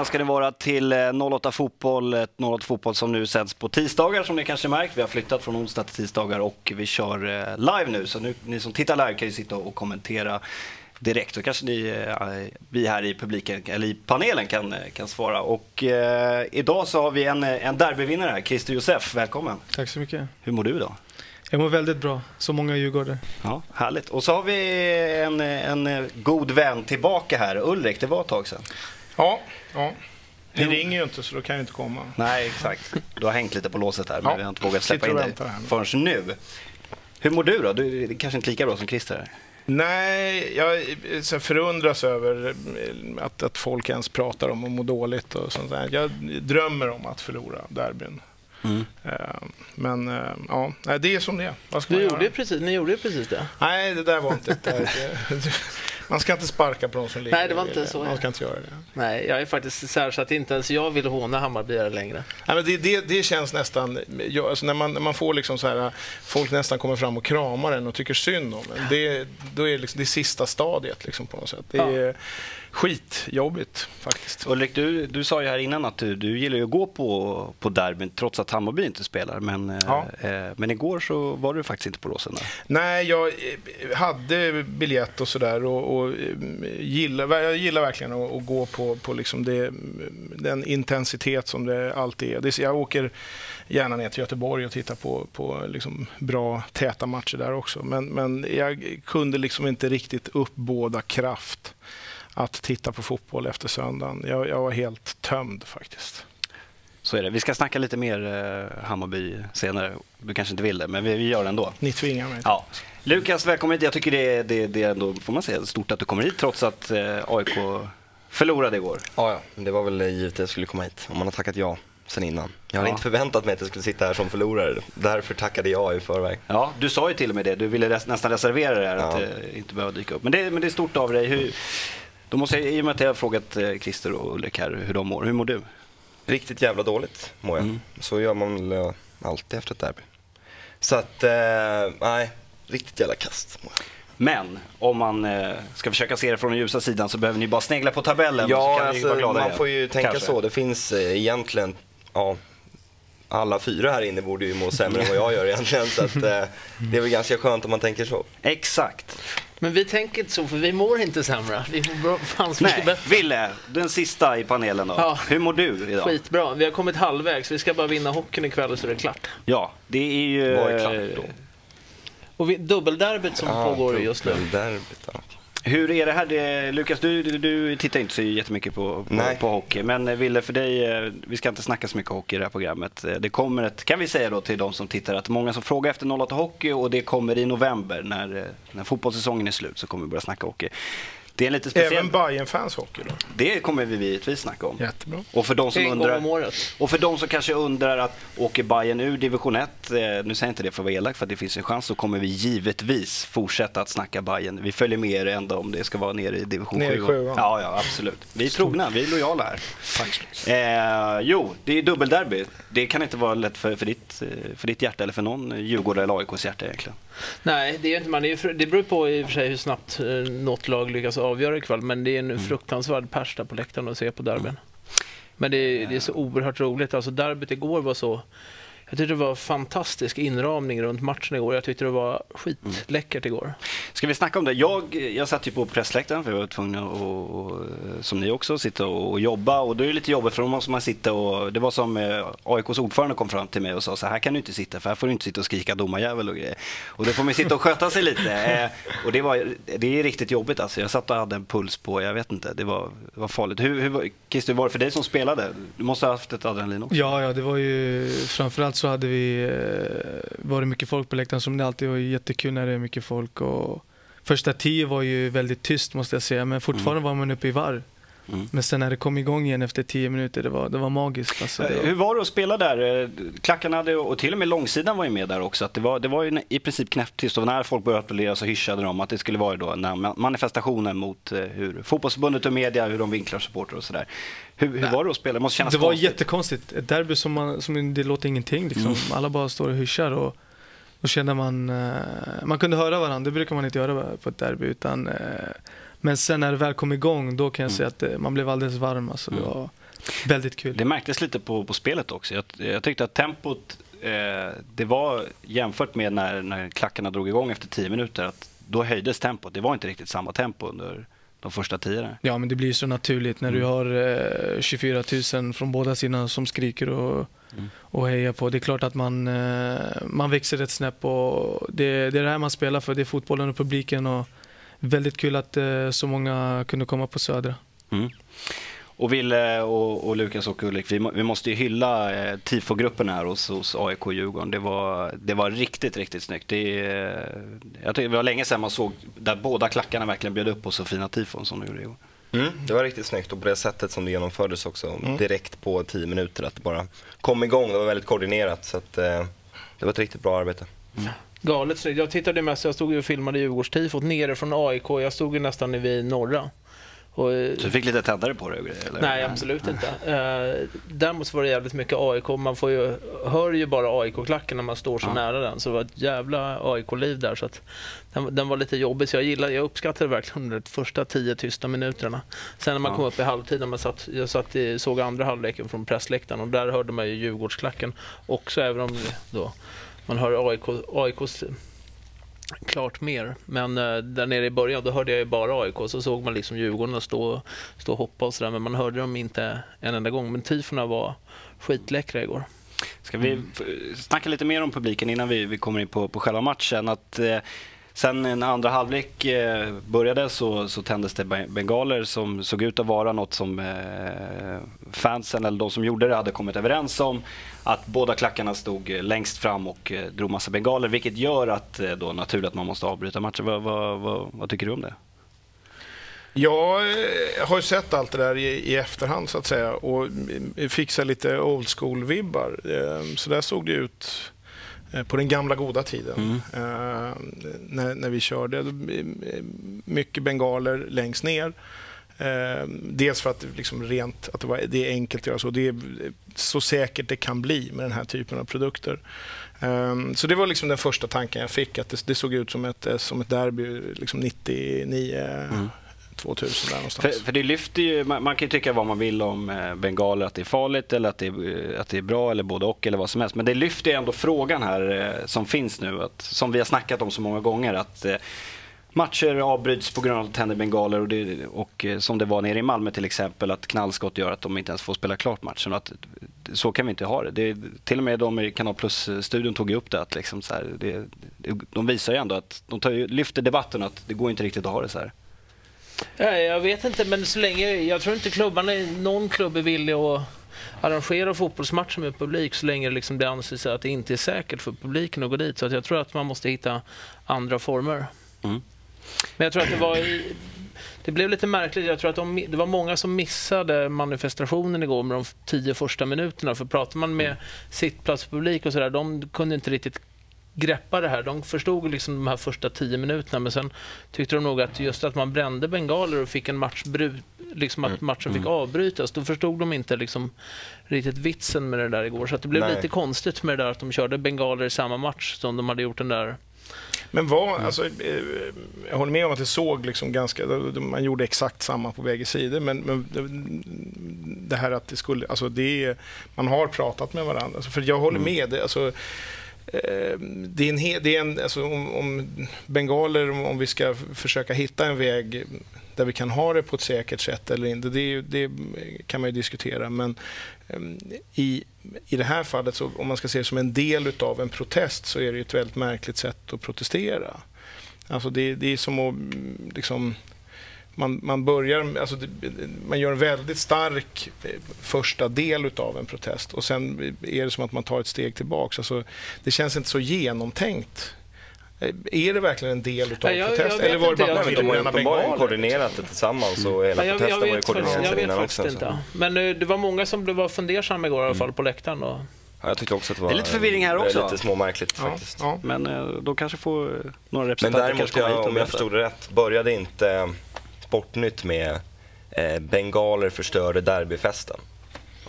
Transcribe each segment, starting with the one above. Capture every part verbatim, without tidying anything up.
välkomna ska ni vara till noll åtta Fotboll, noll åtta Fotboll som nu sänds på tisdagar som ni kanske märkt. Vi har flyttat från onsdag till tisdagar och vi kör live nu. Så nu, ni som tittar live kan ju sitta och kommentera direkt och kanske ni, vi här i publiken eller i panelen kan, kan svara. Och eh, idag så har vi en, en derbyvinnare här, Christer Josef, välkommen. Tack så mycket. Hur mår du idag? Jag mår väldigt bra, så många Djurgårdare. Ja, härligt. Och så har vi en, en god vän tillbaka här, Ulrik, det var ett tag sedan. Ja, ja. Det ringer ju inte så då kan jag inte komma. Nej, exakt. Du har hängt lite på låset här men ja, vi har inte vågat släppa in dig förrän nu. Hur mår du då? Du är kanske inte lika bra som Christer. Nej, jag förundras över att, att folk ens pratar om att må dåligt och sånt där. Jag drömmer om att förlora derbyn. Mm. Men ja, det är som det är. Vad ska ni, man gjorde precis, ni gjorde precis det. Nej, det där var inte det. Man ska inte sparka på dem som ligger. Nej, det var inte så. Man ska inte göra det. Nej, jag är faktiskt särskilt att inte ens jag vill håna Hammarby längre. Nej, men det, det, det känns nästan jag, alltså när man, man får liksom så här, folk nästan kommer fram och kramar en och tycker synd om en. Det då är liksom det sista stadiet liksom på något sätt. Det är ja. skitjobbigt faktiskt. Ulrik, du, du sa ju här innan att du, du gillar ju att gå på, på derbyn trots att Hammarby inte spelar. Men, ja. eh, men igår så var du faktiskt inte på Råsen. Nej, jag hade biljett och sådär och, och gillar, jag gillar verkligen att, att gå på, på liksom det, den intensitet som det alltid är. Det, jag åker gärna ner till Göteborg och tittar på, på liksom bra täta matcher där också. Men, men jag kunde liksom inte riktigt uppbåda kraft att titta på fotboll efter söndagen. Jag, jag var helt tömd faktiskt. Så är det. Vi ska snacka lite mer eh, Hammarby senare. Du kanske inte vill det, men vi, vi gör det ändå. Ni tvingar mig. Ja. Lukas, välkommen hit. Jag tycker det, det, det är ändå, får man säga, stort att du kommer hit trots att eh, A I K förlorade igår. Ja, ja. Det var väl givet att jag skulle komma hit om man har tackat ja sen innan. Jag hade ja. inte förväntat mig att jag skulle sitta här som förlorare. Därför tackade jag i förväg. Ja, du sa ju till och med det. Du ville res- nästan reservera det här ja. att eh, inte behöva dyka upp. Men det, men det är stort av dig. Hur... Då måste jag, i och med att jag har frågat Christer och Ulrik här hur de mår. Hur mår du? Riktigt jävla dåligt mår jag. Mm. Så gör man alltid efter ett derby. Så att, eh, nej, riktigt jävla kast mår jag. Men om man eh, ska försöka se det från den ljusa sidan så behöver ni bara snegla på tabellen. Ja, så kan alltså, vara man får ju tänka kanske. Så. Det finns eh, egentligen, ja, alla fyra här inne borde ju må sämre än vad jag gör egentligen. Så att, eh, det är väl ganska skönt om man tänker så. Exakt. Men vi tänker inte så, för vi mår inte sämre. Vi mår fanns mycket bättre. Wille, den sista i panelen då. Ja. Hur mår du idag? Skitbra. Vi har kommit halvvägs. Så vi ska bara vinna hockeyn ikväll så det är klart. Ja, det är ju... Var är klart då? Och vi, dubbelderbyt som ja, pågår just nu. Dubbelderbyt, ja. Hur är det här? Det, Lukas, du, du, du tittar inte så jättemycket på, på, på hockey. Men Wille, för dig, vi ska inte snacka så mycket hockey i det här programmet. Det kommer ett, kan vi säga då till de som tittar, att många som frågar efter noll åtta hockey och det kommer i november. När, när fotbollssäsongen är slut så kommer vi börja snacka hockey. Det är en lite speciell... Även Bayern-fans hockey då? Det kommer vi givetvis snacka om. Jättebra. Och för de som undrar, och för de som kanske undrar att åker Bayern ur division ett, eh, nu säger jag inte det för att vara elak för att det finns en chans, så kommer vi givetvis fortsätta att snacka Bayern. Vi följer med er ända om det ska vara nere i division sju. Ja. ja, ja, absolut. Vi är trogna, vi är lojala här. Eh, jo, det är dubbelderby. Det kan inte vara lätt för, för, ditt, för ditt hjärta eller för någon Djurgården eller A I Ks hjärta egentligen. Nej, det är inte man. Det, är, det beror på i och för sig hur snabbt eh, något lag lyckas avgöra ikväll, men det är en fruktansvärd pers där på läktaren att se på derbyn. Men det är, det är så oerhört roligt. Alltså derbyt igår var så, jag tyckte det var fantastisk inramning runt matchen igår. Jag tyckte det var skitläckert igår. Ska vi snacka om det? Jag, jag satt ju på pressläktaren för jag var tvungen att, och, som ni också, sitta och, och jobba. Och då är det lite jobbigt för dem som man sitter och... Det var som eh, A I Ks ordförande kom fram till mig och sa så här kan du inte sitta, för här får du inte sitta och skrika domarjävel och grejer. Och då får man sitta och sköta sig lite. Eh, och det, var, det är riktigt jobbigt alltså. Jag satt och hade en puls på, jag vet inte, det var, det var farligt. Hur, hur, Christer, var det för dig som spelade? Du måste ha haft ett adrenalin också. Ja, ja, det var ju framförallt så hade vi varit mycket folk på läktaren som det alltid var, jättekul när det är mycket folk och första tio var ju väldigt tyst måste jag säga, men fortfarande mm. var man uppe i varv. Mm. Men sen när det kom igång igen efter tio minuter, det var, det var magiskt. Alltså, det var... Hur var det att spela där? Klackarna hade, och till och med långsidan var ju med där också. Att det, var, det var ju i princip knäpptyst. Och när folk började applådera så hyschade de att det skulle vara då manifestationen mot hur fotbollsförbundet och media, hur de vinklar supporter och sådär. Hur, hur var det att spela? Det, måste kännas det var konstigt. Jättekonstigt. Ett derby som, man, som det låter ingenting. Liksom. Mm. Alla bara står och hyschar och... Då kände man, man kunde höra varandra, det brukar man inte göra på ett derby utan, men sen när det väl kom igång då kan jag mm. säga att man blev alldeles varm alltså, mm. det var Väldigt kul. Det märktes lite på, på spelet också. Jag, jag tyckte att tempot, eh, det var jämfört med när, när klackarna drog igång efter tio minuter, att då höjdes tempot. Det var inte riktigt samma tempo under de första tio. Ja, men det blir så naturligt när mm. du har eh, tjugofyra tusen från båda sidorna som skriker och, mm. och hejar på. Det är klart att man, eh, man växer ett snäpp, och det, det är det här man spelar för. Det är fotbollen och publiken, och väldigt kul att eh, så många kunde komma på Södra. Mm. Och Wille och, och Lukas och Ulrik, vi, må, vi måste ju hylla eh, tifo-gruppen här hos, hos A I K och Djurgården. Det var, det var riktigt, riktigt snyggt. Det, eh, jag tycker det var länge sedan man såg där båda klackarna verkligen bjöd upp på så fina tifon som de gjorde igår. Mm, det var riktigt snyggt, och på det sättet som det genomfördes också, mm. direkt på tio minuter, att det bara kom igång. Det var väldigt koordinerat, så att, eh, det var ett riktigt bra arbete. Mm. Galet snyggt. Jag tittade mest, jag stod ju och filmade Djurgårdstifot nere från A I K. Jag stod ju nästan vid norra. Och, så du fick lite tändare på det? Eller? Nej, absolut inte. Uh, däremot var det jävligt mycket A I K. Man får ju, hör ju bara A I K-klacken när man står så ja. nära den. Så det var ett jävla A I K-liv där. Så att den, den var lite jobbig. Så jag, gillade, jag uppskattade verkligen de första tio tysta minuterna. Sen när man ja. kom upp i halvtid, när man satt, jag satt i, såg andra halvleken från pressläktaren. Och där hörde man ju Djurgårdsklacken också, även om då man hör A I K, A I K:s klart mer, men eh, där nere i början då hörde jag ju bara A I K, så såg man liksom Djurgården stå, stå och hoppa och sådär, men man hörde dem inte en enda gång. Men tiforna var skitläckra igår. Ska vi mm. snacka lite mer om publiken innan vi, vi kommer in på, på själva matchen, att eh, sen när andra halvlek eh, började så, så tändes det bengaler som såg ut att vara något som eh, fansen eller de som gjorde det hade kommit överens om. Att båda klackarna stod längst fram och eh, drog massa bengaler, vilket gör att eh, då naturligt att man måste avbryta matchen. Vad, vad, vad, vad tycker du om det? Jag har ju sett allt det där i, i efterhand så att säga, och fixar lite old school-vibbar. Eh, så där såg det ut på den gamla goda tiden, mm. eh, när, när vi körde. Mycket bengaler längst ner. Eh, dels för att, liksom rent, att det, var, det är enkelt att göra så. Det är så säkert det kan bli med den här typen av produkter. Eh, så det var liksom den första tanken jag fick. Att det, det såg ut som ett, som ett derby liksom nittionio mm. två tusen där någonstans. För, för det lyfter ju, man, man kan ju tycka vad man vill om eh, bengaler, att det är farligt eller att det är, att det är bra eller både och eller vad som helst. Men det lyfter ju ändå frågan här eh, som finns nu, att, som vi har snackat om så många gånger, att eh, matcher avbryts på grund av tänder bengaler, och, det, och eh, som det var nere i Malmö till exempel, att knallskott gör att de inte ens får spela klart matchen. Och att, så kan vi inte ha det. Det till och med de i Kanal Plus-studion tog upp det, att liksom så här, det, de visar ju ändå att de tar, lyfter debatten att det går inte riktigt att ha det så här. Nej, jag vet inte, men så länge, jag tror inte klubbarna, någon klubb är villig att arrangera fotbollsmatcher med publik så länge liksom det anses att det inte är säkert för publiken att gå dit. Så att jag tror att man måste hitta andra former. Mm. Men jag tror att det var i, det blev lite märkligt. Jag tror att de, det var många som missade manifestationen igår med de tio första minuterna. För pratar man med sittplatspublik och sådär, de kunde inte riktigt greppa det här. De förstod liksom de här första tio minuterna, men sen tyckte de nog att just att man brände bengaler och fick en match bru- liksom att matchen fick avbrytas, då förstod de inte liksom riktigt vitsen med det där igår. Så att det blev Nej. lite konstigt med det där att de körde bengaler i samma match som de hade gjort den där. Men vad, alltså, jag håller med om att det såg liksom ganska, man gjorde exakt samma på bägge sidor, men, men det här att det skulle, alltså det, man har pratat med varandra, för jag håller med, alltså det är en, he- det är en alltså om, om bengaler, om, om vi ska f- försöka hitta en väg där vi kan ha det på ett säkert sätt eller inte, det, det kan man ju diskutera, men i, i det här fallet, så om man ska se det som en del utav en protest, så är det ju ett väldigt märkligt sätt att protestera. Alltså det, det är som att liksom, man, man börjar, alltså det, man gör en väldigt stark första del utav en protest, och sen är det som att man tar ett steg tillbaka. Alltså, det känns inte så genomtänkt. Är det verkligen en del utav ja, protesten? Eller var det bara att de har koordinerat det tillsammans? Och hela ja, protesten jag, jag var ju koordinerad jag innan också. Inte. Men det var många som var fundersamma igår i alla fall på läktaren. Och... Ja, jag tyckte också att det var, det är lite förvirring här också. Lite småmärkligt ja, faktiskt. Ja. Men då kanske får några representanter. Men däremot, jag, om jag förstod det rätt, började inte Sportnytt med eh, bengaler förstörde derbyfesten.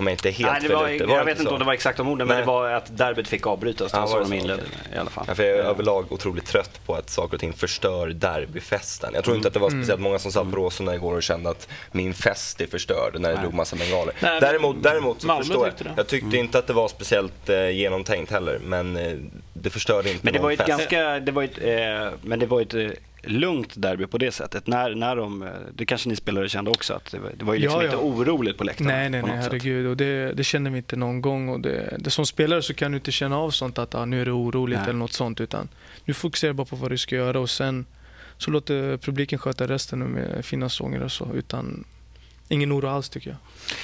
Om jag inte är helt Nej, det var, fel ute. Var jag vet inte om det var exakt om orden, men det var att derbyt fick avbrytas. Ja, var de inledde, i alla fall. Ja, för jag är överlag otroligt trött på att saker och ting förstör derbyfesten. Jag tror mm. inte att det var speciellt mm. många som satt på Råsunda igår och kände att min fest är förstörd när det drog massa bengaler. Nej, däremot, däremot så Malmö förstår jag. Jag tyckte mm. inte att det var speciellt eh, genomtänkt heller, men eh, det förstörde inte men det någon var fest. Ganska, det var ett, eh, men det var ett... Eh, lugnt derby på det sättet. När, när de, det kanske ni spelare kände också att det var, det var ju liksom ja, ja. inte oroligt på läktaren. Nej, nej, nej herregud. Och det, det kände vi inte någon gång. Och det, det, som spelare så kan du inte känna av sånt att ah, nu är det oroligt nej. eller något sånt. Utan nu fokuserar bara på vad du ska göra och sen så låter publiken sköta resten med fina sånger och så. Utan ingen oro alls tycker jag.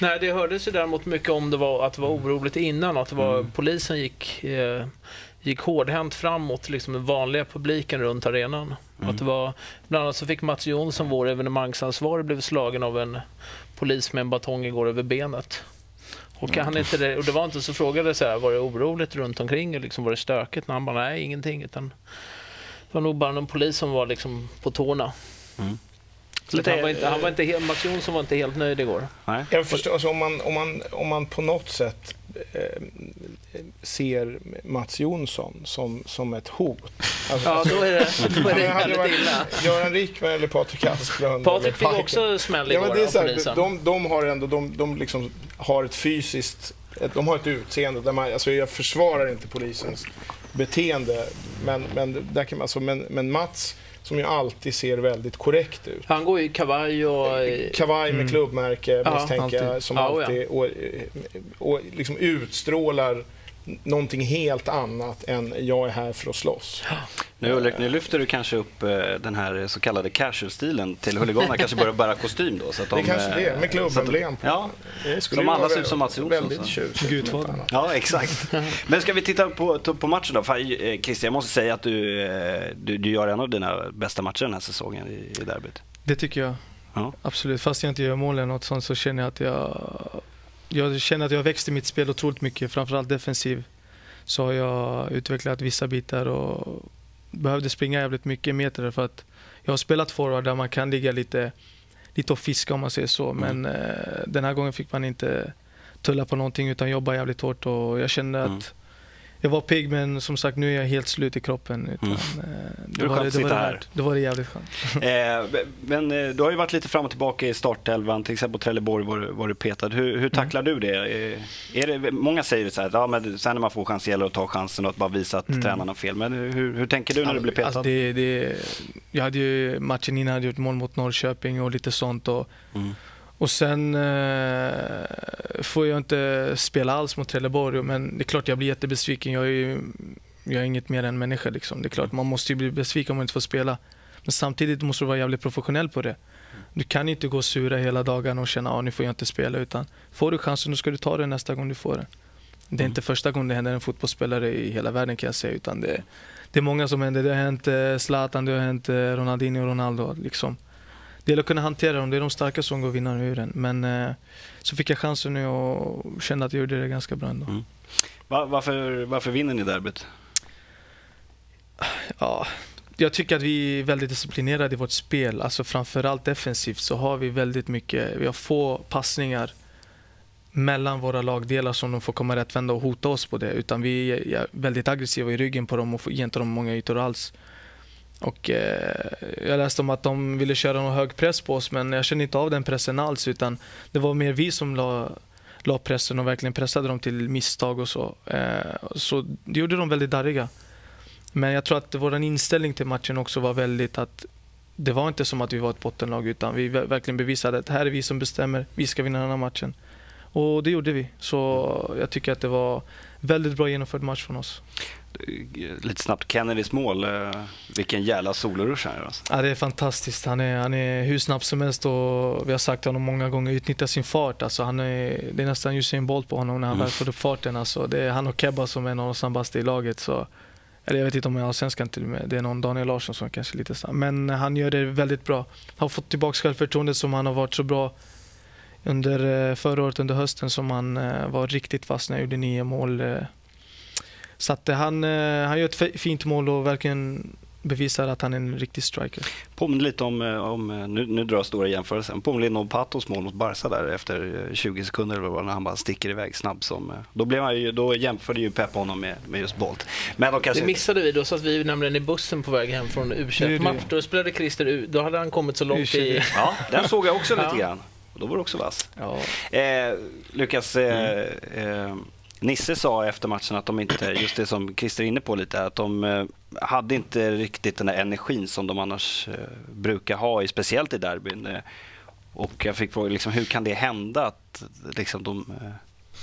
Nej, det hördes ju däremot mycket om det var, att det var oroligt innan. Att det var, mm. polisen gick... Eh, gick hårdhänt framåt liksom den vanliga publiken runt arenan. Mm. Att det var, bland annat så fick Mats Jonsson, vår evenemangsansvarig, blev slagen av en polis med en batong igår över benet. Och, mm. han inte, och det var inte så frågade så här, var det oroligt runt omkring och liksom, var det stökigt? När han bara, nej, ingenting. Utan, det var nog bara någon polis som var liksom på tårna. Mm. Lite, han var inte, han var inte helt, Mats Jonsson var inte helt nöjd igår. Nej. Jag förstår, alltså, om, man, om, man, om man på något sätt eh, ser Mats Jonsson som, som ett hot. Alltså, ja, då är det, då är det hade varit, illa. Göran Rick eller Patrik Karlsson. Patrik fick också smäll igår. Ja, men det är så här, de, de har ändå, de, de liksom har ett fysiskt, de har ett utseende. Där man, alltså, jag försvarar inte polisens beteende, men, men, där kan man, alltså, men, men Mats... som ju alltid ser väldigt korrekt ut. Han går i kavaj och... Kavaj med mm. klubbmärke, ja, misstänker jag, som ja, alltid. Och, och liksom utstrålar någonting helt annat än jag är här för att slåss. Nu, Ulrik, nu lyfter du kanske upp den här så kallade casual-stilen till huliganerna. Kanske börjar bära kostym då. Så att de, det kanske det är, med klubben. Ja, som alla ser ut som Mats Jonsson. Väldigt tjusigt. Ja, exakt. Men ska vi titta på, på matchen då? Christer, jag måste säga att du, du, du gör en av dina bästa matcher den här säsongen i, i derbyt. Det tycker jag. Ja. Absolut. Fast jag inte gör mål eller något sånt så känner jag att jag... Jag känner att jag växte i mitt spel otroligt mycket, framförallt defensiv. Så har jag utvecklat vissa bitar och behövde springa jävligt mycket meter för att jag har spelat forward där man kan ligga lite, lite och fiska om man säger så. Men mm. eh, den här gången fick man inte tulla på någonting utan jobba jävligt hårt och jag kände mm. att jag var pigg, men som sagt nu är jag helt slut i kroppen. Utan, mm. det, var det, det, var det, här. det var det jävligt skönt. eh, men du har ju varit lite fram och tillbaka i startelvan. Till exempel på Trelleborg var, var du petad. Hur, hur tacklar mm. du det? Är det? Många säger så här, ja, men sen när man får chans gäller att ta chansen och att bara visa att mm. tränarna har fel. Men hur, hur tänker du när du blir petad? Alltså det, det, jag hade ju, matchen innan hade gjort mål mot Norrköping och lite sånt. Och, mm. Och sen eh, får jag inte spela alls mot Trelleborg, men det är klart jag blir jättebesviken. Jag är ju, jag är inget mer än människa liksom. Det är klart man måste ju bli besviken om man inte får spela. Men samtidigt måste du vara jävligt professionell på det. Du kan inte gå sura hela dagen och känna att ah, nu får jag inte spela, utan får du chansen då ska du ta det nästa gång du får det. Det är mm. inte första gången det händer en fotbollsspelare i hela världen kan jag säga, utan det, det är många som händer. Det har hänt eh, Zlatan, det har hänt eh, Ronaldinho och Ronaldo liksom. Det gäller att kunna hantera dem. Det är de starka som går vinnare ur den. Men eh, så fick jag chansen nu och kände att jag gjorde det ganska bra ändå. Mm. Var, varför, varför vinner ni derbyt? Ja, jag tycker att vi är väldigt disciplinerade i vårt spel. Alltså framförallt defensivt så har vi väldigt mycket. Vi har få passningar mellan våra lagdelar som de får komma rättvända och hota oss på det. Utan vi är väldigt aggressiva i ryggen på dem och ger inte dem många ytor alls. Och eh, jag läste om att de ville köra någon hög press på oss, men jag kände inte av den pressen alls, utan det var mer vi som la, la pressen och verkligen pressade dem till misstag och så. Eh, så det gjorde de väldigt darriga. Men jag tror att vår inställning till matchen också var väldigt att det var inte som att vi var ett bottenlag, utan vi verkligen bevisade att här är vi som bestämmer, vi ska vinna den här matchen. Och det gjorde vi. Så jag tycker att det var väldigt bra genomförd match från oss. Lite snabbt, Kennedys mål. Vilken jävla solorush han gör alltså. Ja, det är fantastiskt. Han är, han är hur snabb som helst och vi har sagt honom många gånger, utnyttja sin fart. Alltså, han är, det är nästan just en bolt på honom när han mm. väl får upp farten. Alltså, det är han och Kebba som är en av de snabbaste i laget. Så, eller jag vet inte om jag har svenskan till med. Det är någon Daniel Larsson som kanske är lite snabb. Men han gör det väldigt bra. Han har fått tillbaka självförtroendet som han har varit så bra under förra året, under hösten, som han var riktigt fast när han gjorde nio mål. Så att han, han gör ett fint mål och verkligen bevisar att han är en riktig striker. Påminner lite om, om nu, nu drar jag stora jämförelsen, påminner om Patos mål mot Barça där efter tjugo sekunder eller vad, när han bara sticker iväg snabb som, då, blev han ju, då jämförde ju Pep honom med, med just Bolt. Men de kanske det missade inte. Vi då, så att vi nämligen i bussen på väg hem från U tjugo-match, då spelade Christer U, då hade han kommit så långt U tjugo. I... Ja, den såg jag också lite grann. Då var det också vass. Ja. Eh, Lukas... Eh, eh, Nisse sa efter matchen att de inte, just det som Christer är inne på lite, att de hade inte riktigt den där energin som de annars brukar ha, i, speciellt i derbyn. Och jag fick fråga, liksom, hur kan det hända att liksom, de...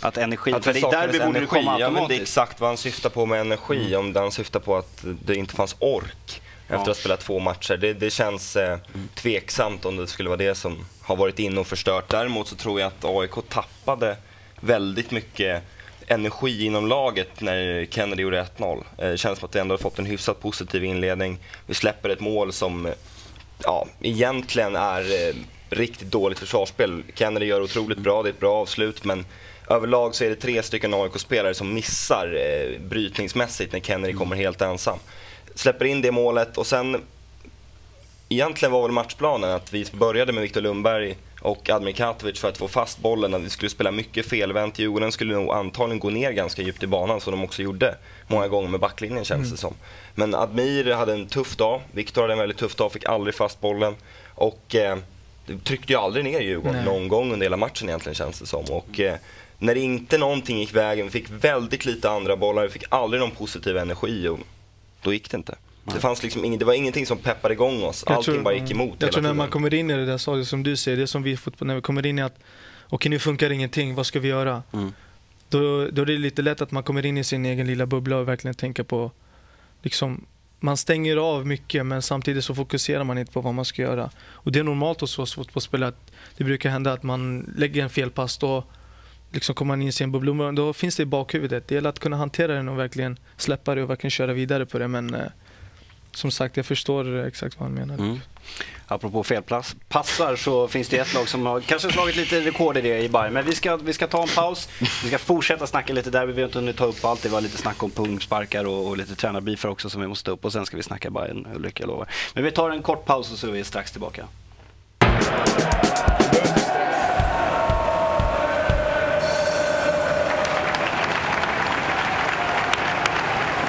Att energi, att för det derby borde det komma automatiskt. Ja, det är exakt vad han syftar på med energi, mm. om den syftar på att det inte fanns ork efter ja. att spela två matcher. Det, det känns eh, tveksamt om det skulle vara det som har varit inne och förstört. Däremot så tror jag att A I K tappade väldigt mycket energi inom laget när Kennedy gjorde ett noll. Det känns som att vi ändå har fått en hyfsat positiv inledning. Vi släpper ett mål som ja, egentligen är eh, riktigt dåligt försvarsspel. Kennedy gör otroligt bra, det är ett bra avslut, men överlag så är det tre stycken A I K-spelare som missar eh, brytningsmässigt när Kennedy kommer helt ensam. Släpper in det målet, och sen egentligen var väl matchplanen att vi började med Viktor Lundberg och Admir Katowicz för att få fast bollen, att vi skulle spela mycket felvänt. Djurgården skulle nog antagligen gå ner ganska djupt i banan, som de också gjorde många gånger med backlinjen, känns mm. det som. Men Admir hade en tuff dag, Viktor hade en väldigt tuff dag, fick aldrig fast bollen och eh, tryckte ju aldrig ner Djurgården Nej. någon gång under hela matchen egentligen, känns det som. Och eh, när det inte någonting gick vägen, vi fick väldigt lite andra bollar, vi fick aldrig någon positiv energi, och då gick det inte. Det fanns liksom inget, det var ingenting som peppade igång oss. Allting tror, bara gick emot. Jag tror när man kommer in i det där, så som du säger, det som vi fotboll, när vi kommer in i att okej okay, nu funkar ingenting, vad ska vi göra? Mm. Då, då är det lite lätt att man kommer in i sin egen lilla bubbla och verkligen tänker på liksom, man stänger av mycket, men samtidigt så fokuserar man inte på vad man ska göra. Och det är normalt hos oss fotbollsspelare att det brukar hända att man lägger en felpass, då liksom kommer man in i sin bubbla, då finns det i bakhuvudet. Det gäller att kunna hantera den och verkligen släppa det och verkligen köra vidare på det, men som sagt, jag förstår exakt vad han menar. Mm. Apropå felpass passar, så finns det ett lag som har kanske slagit lite rekord i det i Bayern. Men vi ska, vi ska ta en paus. Vi ska fortsätta snacka lite där. Vi vill inte ta upp allt. Det var lite snack om pungsparkar och, och lite tränarbifar också som vi måste ta upp. Och sen ska vi snacka Bayern, Ulrik, jag lovar. Men vi tar en kort paus och så är vi strax tillbaka.